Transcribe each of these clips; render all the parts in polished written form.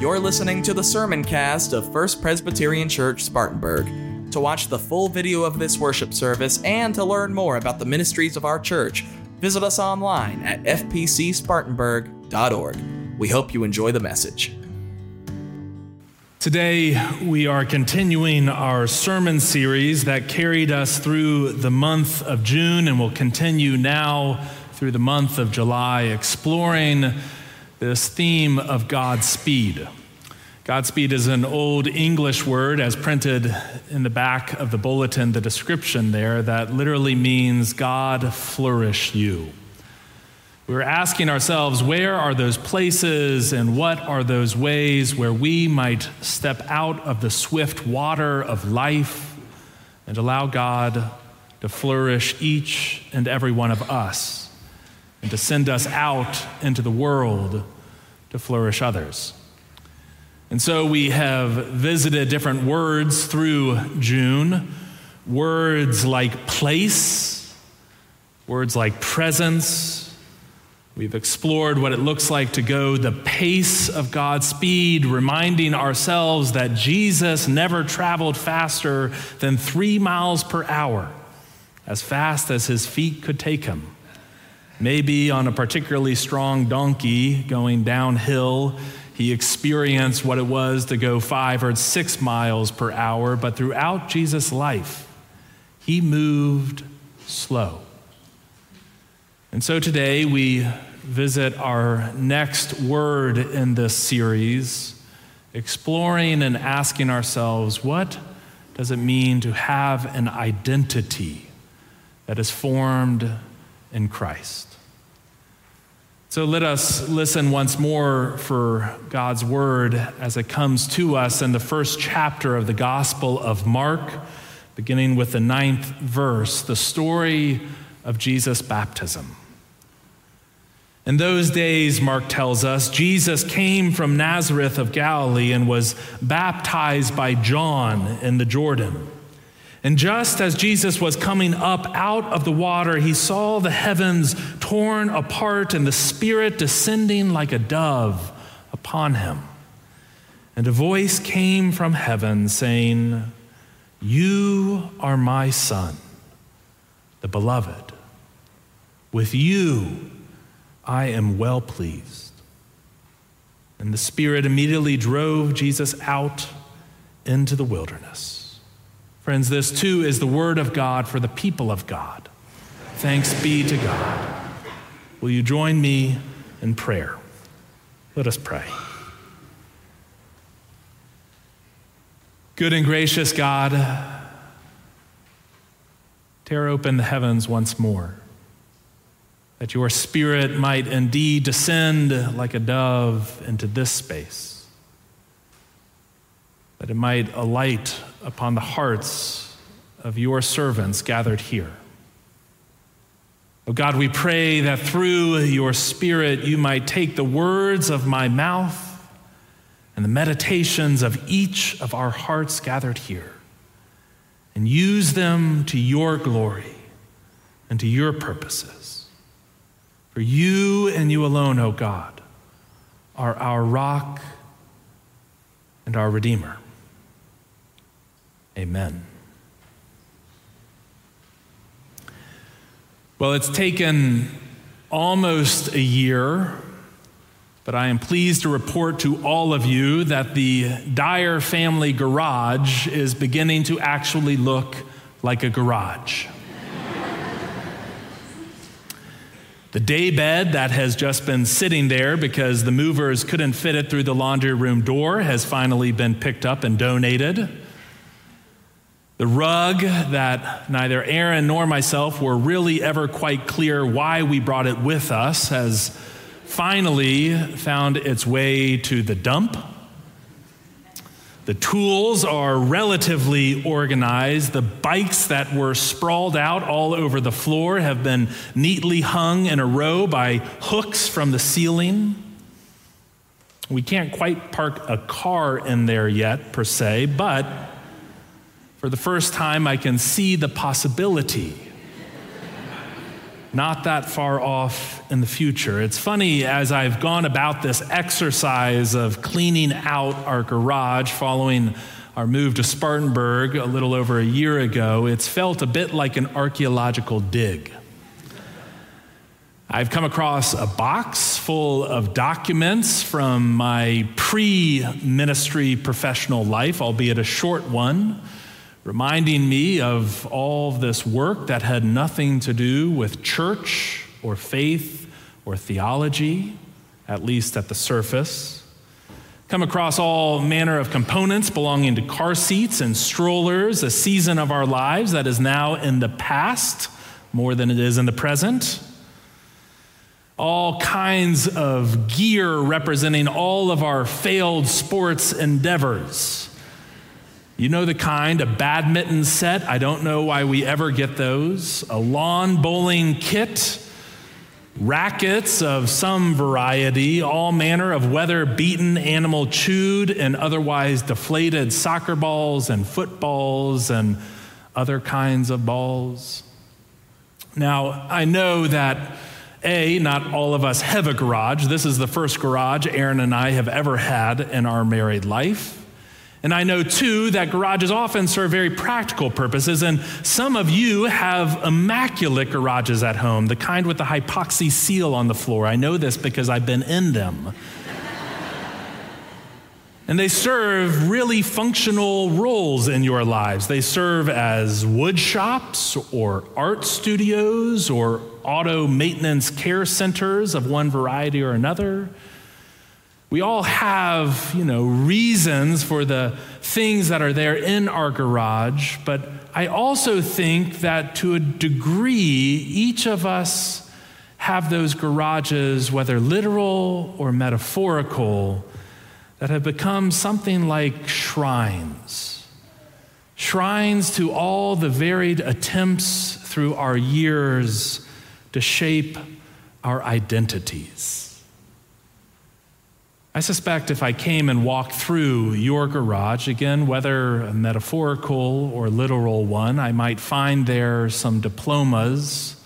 You're listening to the sermon cast of First Presbyterian Church Spartanburg. To watch the full video of this worship service and to learn more about the ministries of our church, visit us online at fpcspartanburg.org. We hope you enjoy the message. Today, we are continuing our sermon series that carried us through the month of June and will continue now through the month of July, exploring this theme of Godspeed. Godspeed is an old English word, as printed in the back of the bulletin, the description there, that literally means God flourish you. We were asking ourselves, where are those places and what are those ways where we might step out of the swift water of life and allow God to flourish each and every one of us and to send us out into the world to flourish others. And so we have visited different words through June, words like place, words like presence. We've explored what it looks like to go the pace of God's speed, reminding ourselves that Jesus never traveled faster than 3 miles per hour, as fast as his feet could take him. Maybe on a particularly strong donkey going downhill, he experienced what it was to go 5 or 6 miles per hour, but throughout Jesus' life, he moved slow. And so today we visit our next word in this series, exploring and asking ourselves, what does it mean to have an identity that is formed in Christ? So let us listen once more for God's word as it comes to us in the first chapter of the Gospel of Mark, beginning with the 9th verse, the story of Jesus' baptism. In those days, Mark tells us, Jesus came from Nazareth of Galilee and was baptized by John in the Jordan. And just as Jesus was coming up out of the water, he saw the heavens torn apart and the Spirit descending like a dove upon him. And a voice came from heaven saying, "You are my Son, the Beloved. With you I am well pleased." And the Spirit immediately drove Jesus out into the wilderness. Friends, this too is the word of God for the people of God. Thanks be to God. Will you join me in prayer? Let us pray. Good and gracious God, tear open the heavens once more, that your Spirit might indeed descend like a dove into this space, that it might alight upon the hearts of your servants gathered here. Oh God, we pray that through your Spirit, you might take the words of my mouth and the meditations of each of our hearts gathered here and use them to your glory and to your purposes. For you and you alone, oh God, are our rock and our Redeemer. Amen. Well, it's taken almost a year, but I am pleased to report to all of you that the Dyer family garage is beginning to actually look like a garage. The day bed that has just been sitting there because the movers couldn't fit it through the laundry room door has finally been picked up and donated. The rug that neither Aaron nor myself were really ever quite clear why we brought it with us has finally found its way to the dump. The tools are relatively organized. The bikes that were sprawled out all over the floor have been neatly hung in a row by hooks from the ceiling. We can't quite park a car in there yet, per se, but for the first time, I can see the possibility not that far off in the future. It's funny, as I've gone about this exercise of cleaning out our garage following our move to Spartanburg a little over a year ago, it's felt a bit like an archaeological dig. I've come across a box full of documents from my pre-ministry professional life, albeit a short one, reminding me of all this work that had nothing to do with church or faith or theology, at least at the surface. Come across all manner of components belonging to car seats and strollers, a season of our lives that is now in the past more than it is in the present. All kinds of gear representing all of our failed sports endeavors. You know the kind, a badminton set. I don't know why we ever get those. A lawn bowling kit, rackets of some variety, all manner of weather-beaten, animal-chewed, and otherwise deflated soccer balls and footballs and other kinds of balls. Now, I know that, A, not all of us have a garage. This is the first garage Aaron and I have ever had in our married life. And I know, too, that garages often serve very practical purposes, and some of you have immaculate garages at home, the kind with the hypoxy seal on the floor. I know this because I've been in them. And they serve really functional roles in your lives. They serve as wood shops or art studios or auto maintenance care centers of one variety or another. We all have, reasons for the things that are there in our garage, but I also think that to a degree, each of us have those garages, whether literal or metaphorical, that have become something like shrines. Shrines to all the varied attempts through our years to shape our identities. I suspect if I came and walked through your garage, again, whether a metaphorical or literal one, I might find there some diplomas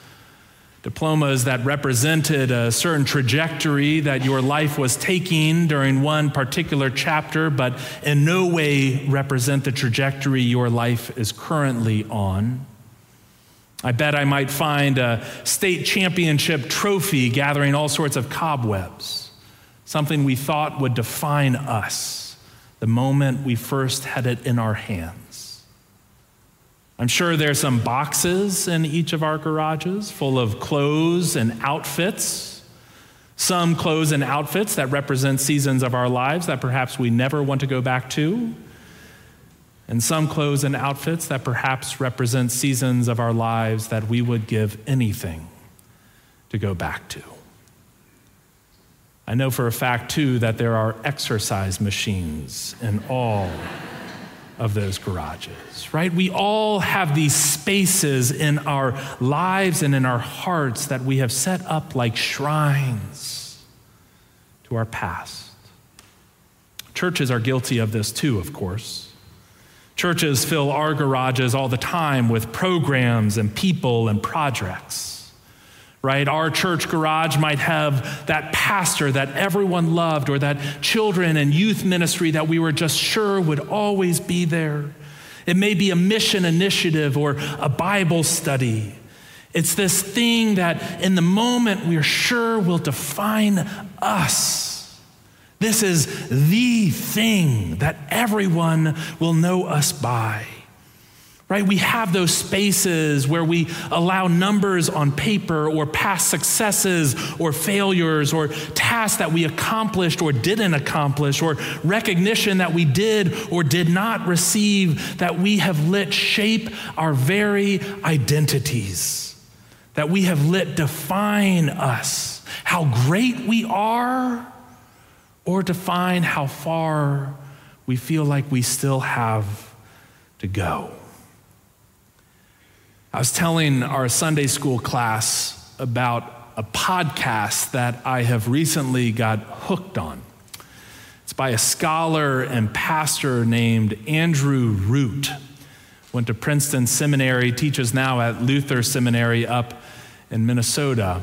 that represented a certain trajectory that your life was taking during one particular chapter, but in no way represent the trajectory your life is currently on. I bet I might find a state championship trophy gathering all sorts of cobwebs. Something we thought would define us the moment we first had it in our hands. I'm sure there's some boxes in each of our garages full of clothes and outfits. Some clothes and outfits that represent seasons of our lives that perhaps we never want to go back to. And some clothes and outfits that perhaps represent seasons of our lives that we would give anything to go back to. I know for a fact, too, that there are exercise machines in all of those garages, right? We all have these spaces in our lives and in our hearts that we have set up like shrines to our past. Churches are guilty of this, too, of course. Churches fill our garages all the time with programs and people and projects. Right? Our church garage might have that pastor that everyone loved or that children and youth ministry that we were just sure would always be there. It may be a mission initiative or a Bible study. It's this thing that in the moment we're sure will define us. This is the thing that everyone will know us by. Right? We have those spaces where we allow numbers on paper or past successes or failures or tasks that we accomplished or didn't accomplish or recognition that we did or did not receive, that we have let shape our very identities, that we have let define us, how great we are, or define how far we feel like we still have to go. I was telling our Sunday school class about a podcast that I have recently got hooked on. It's by a scholar and pastor named Andrew Root. Went to Princeton Seminary, teaches now at Luther Seminary up in Minnesota.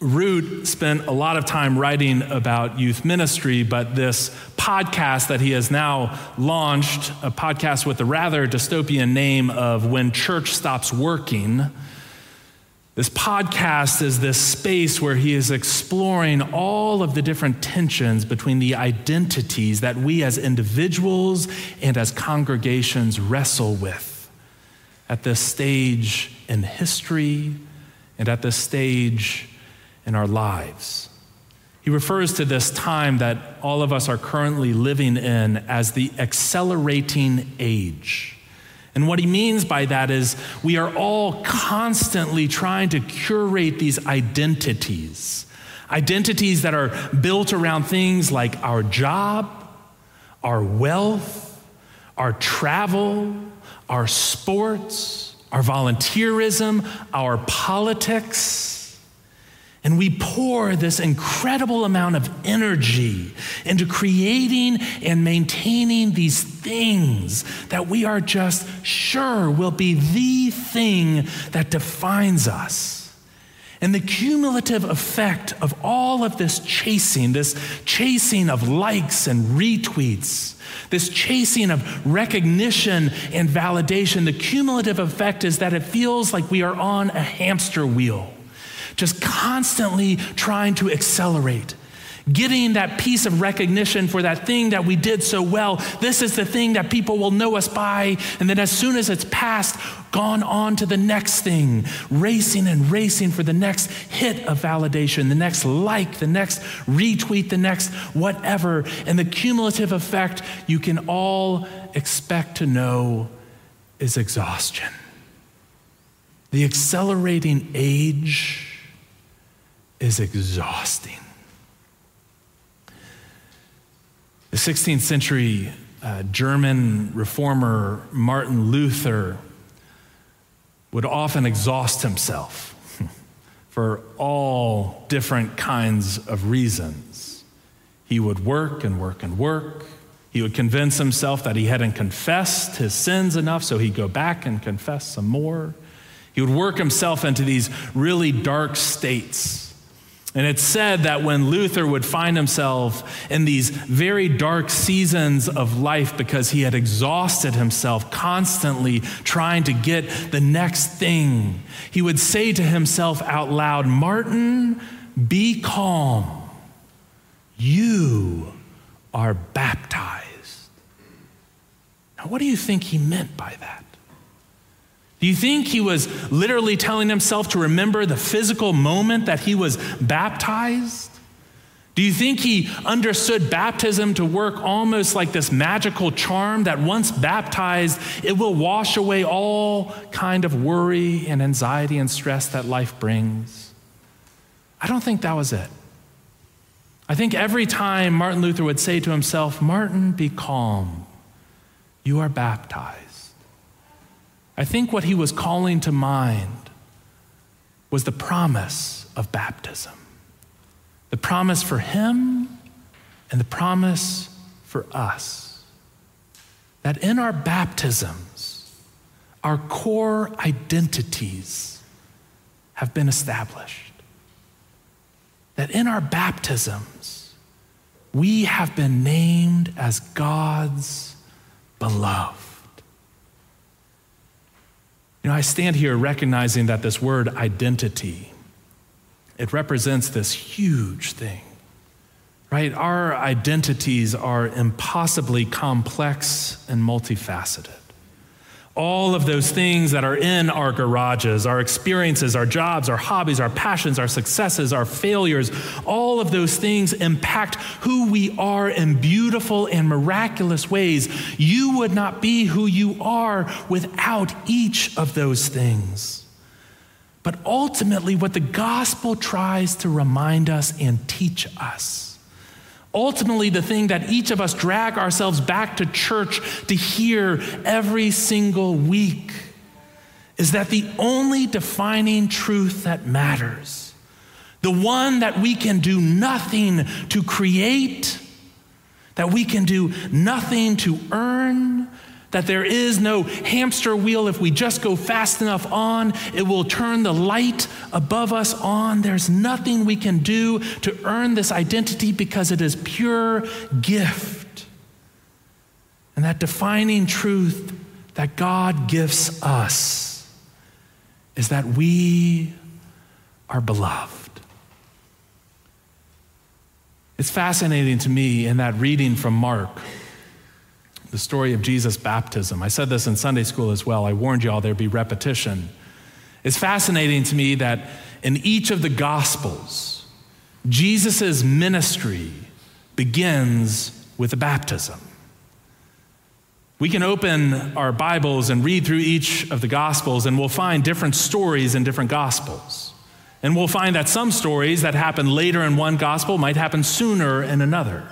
Root spent a lot of time writing about youth ministry, but this podcast that he has now launched, a podcast with the rather dystopian name of When Church Stops Working, this podcast is this space where he is exploring all of the different tensions between the identities that we as individuals and as congregations wrestle with at this stage in history and at this stage in our lives. He refers to this time that all of us are currently living in as the accelerating age. And what he means by that is we are all constantly trying to curate these identities that are built around things like our job, our wealth, our travel, our sports, our volunteerism, our politics. And we pour this incredible amount of energy into creating and maintaining these things that we are just sure will be the thing that defines us. And the cumulative effect of all of this chasing of likes and retweets, this chasing of recognition and validation, the cumulative effect is that it feels like we are on a hamster wheel, just constantly trying to accelerate, getting that piece of recognition for that thing that we did so well. This is the thing that people will know us by. And then as soon as it's passed, gone on to the next thing, racing for the next hit of validation, the next like, the next retweet, the next whatever. And the cumulative effect you can all expect to know is exhaustion. The accelerating age is exhausting. The 16th century German reformer Martin Luther would often exhaust himself for all different kinds of reasons. He would work and work and work. He would convince himself that he hadn't confessed his sins enough, so he'd go back and confess some more. He would work himself into these really dark states. And it's said that when Luther would find himself in these very dark seasons of life because he had exhausted himself constantly trying to get the next thing, he would say to himself out loud, "Martin, be calm. You are baptized." Now, what do you think he meant by that? Do you think he was literally telling himself to remember the physical moment that he was baptized? Do you think he understood baptism to work almost like this magical charm that once baptized, it will wash away all kind of worry and anxiety and stress that life brings? I don't think that was it. I think every time Martin Luther would say to himself, "Martin, be calm. You are baptized." I think what he was calling to mind was the promise of baptism, the promise for him and the promise for us, that in our baptisms, our core identities have been established, that in our baptisms, we have been named as God's beloved. You know, I stand here recognizing that this word identity, it represents this huge thing, right? Our identities are impossibly complex and multifaceted. All of those things that are in our garages, our experiences, our jobs, our hobbies, our passions, our successes, our failures, all of those things impact who we are in beautiful and miraculous ways. You would not be who you are without each of those things. But ultimately, what the gospel tries to remind us and teach us, ultimately, the thing that each of us drag ourselves back to church to hear every single week, is that the only defining truth that matters, the one that we can do nothing to create, that we can do nothing to earn, That there is no hamster wheel. If we just go fast enough on, it will turn the light above us on. There's nothing we can do to earn this identity because it is pure gift. And that defining truth that God gives us is that we are beloved. It's fascinating to me in that reading from Mark, the story of Jesus' baptism. I said this in Sunday school as well. I warned you all there'd be repetition. It's fascinating to me that in each of the Gospels, Jesus' ministry begins with a baptism. We can open our Bibles and read through each of the Gospels, and we'll find different stories in different Gospels. And we'll find that some stories that happen later in one Gospel might happen sooner in another.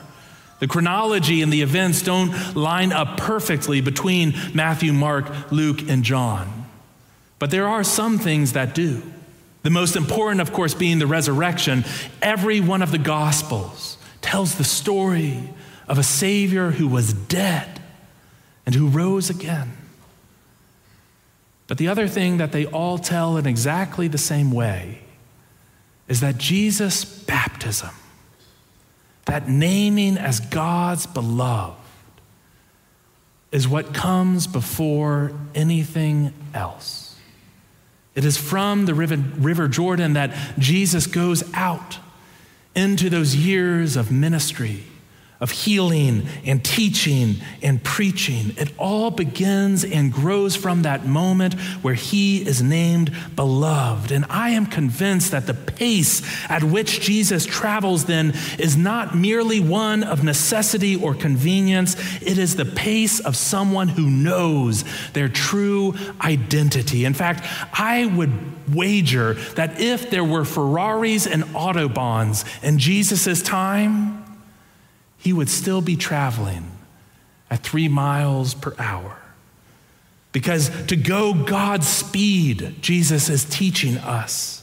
The chronology and the events don't line up perfectly between Matthew, Mark, Luke, and John. But there are some things that do. The most important, of course, being the resurrection. Every one of the Gospels tells the story of a Savior who was dead and who rose again. But the other thing that they all tell in exactly the same way is that Jesus' baptism, that naming as God's beloved, is what comes before anything else. It is from the river Jordan that Jesus goes out into those years of ministry, of healing and teaching and preaching. It all begins and grows from that moment where he is named beloved. And I am convinced that the pace at which Jesus travels then is not merely one of necessity or convenience. It is the pace of someone who knows their true identity. In fact, I would wager that if there were Ferraris and Autobahns in Jesus's time, he would still be traveling at 3 miles per hour. Because to go God's speed, Jesus is teaching us,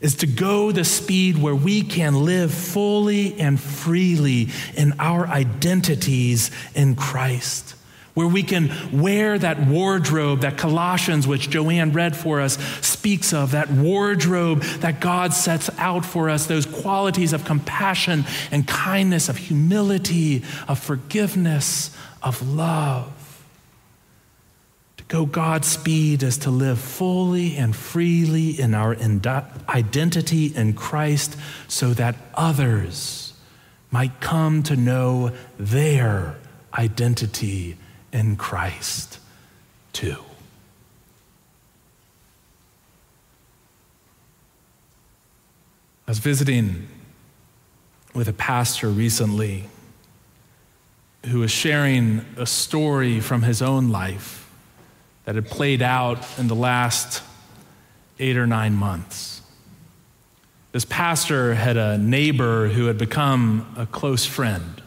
is to go the speed where we can live fully and freely in our identities in Christ, where we can wear that wardrobe that Colossians, which Joanne read for us, speaks of, that wardrobe that God sets out for us, those qualities of compassion and kindness, of humility, of forgiveness, of love. To go God's speed is to live fully and freely in our identity in Christ so that others might come to know their identity in Christ too. I was visiting with a pastor recently who was sharing a story from his own life that had played out in the last 8 or 9 months. This pastor had a neighbor who had become a close friend.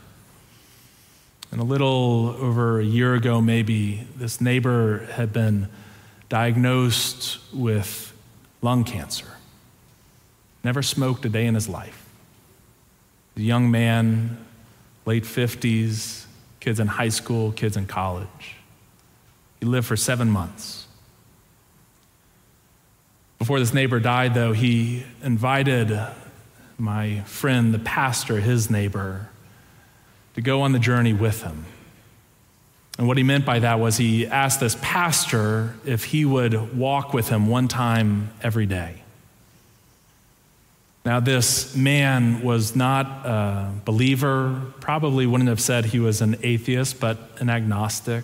And a little over a year ago, maybe, this neighbor had been diagnosed with lung cancer. Never smoked a day in his life. The young man, late 50s, kids in high school, kids in college. He lived for 7 months. Before this neighbor died, though, he invited my friend, the pastor, his neighbor, to go on the journey with him. And what he meant by that was he asked this pastor if he would walk with him one time every day. Now, this man was not a believer, probably wouldn't have said he was an atheist, but an agnostic,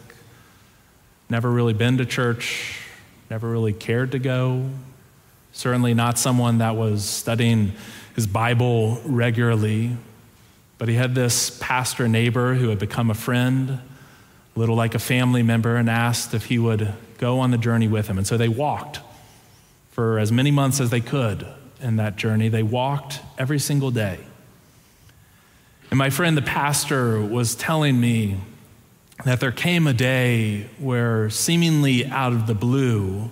never really been to church, never really cared to go, certainly not someone that was studying his Bible regularly. But he had this pastor neighbor who had become a friend, a little like a family member, and asked if he would go on the journey with him. And so they walked for as many months as they could in that journey. They walked every single day. And my friend, the pastor, was telling me that there came a day where, seemingly out of the blue,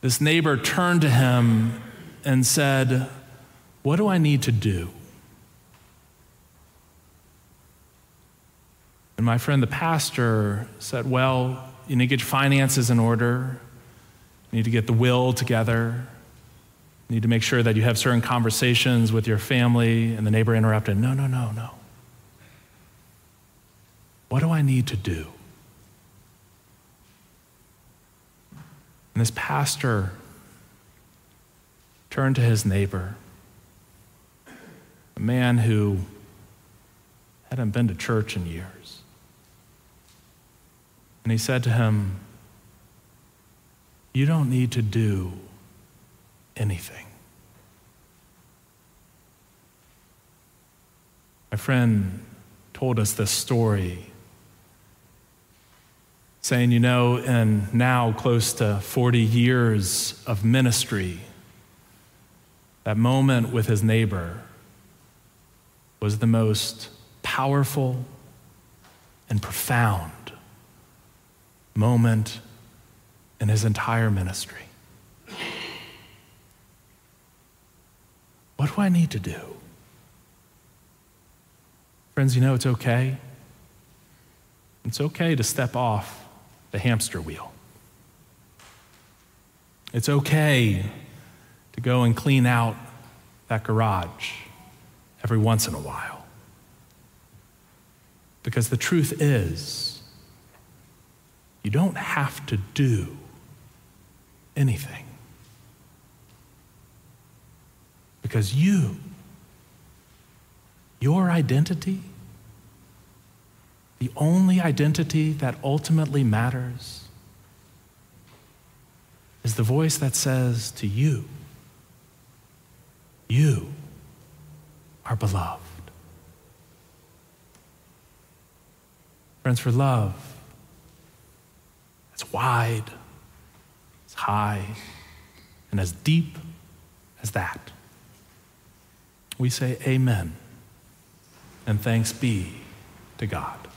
this neighbor turned to him and said, "What do I need to do?" And my friend, the pastor, said, well, you need to get your finances in order. You need to get the will together. You need to make sure that you have certain conversations with your family. And the neighbor interrupted, no. What do I need to do? And this pastor turned to his neighbor, a man who hadn't been to church in years. And he said to him, you don't need to do anything. My friend told us this story, saying, in now close to 40 years of ministry, that moment with his neighbor was the most powerful and profound moment in his entire ministry. What do I need to do? Friends, it's okay. It's okay to step off the hamster wheel. It's okay to go and clean out that garage every once in a while. Because the truth is, you don't have to do anything. Because your identity, the only identity that ultimately matters, is the voice that says to you, you are beloved. Friends, for love, it's wide, it's high, and as deep as that. We say amen and thanks be to God.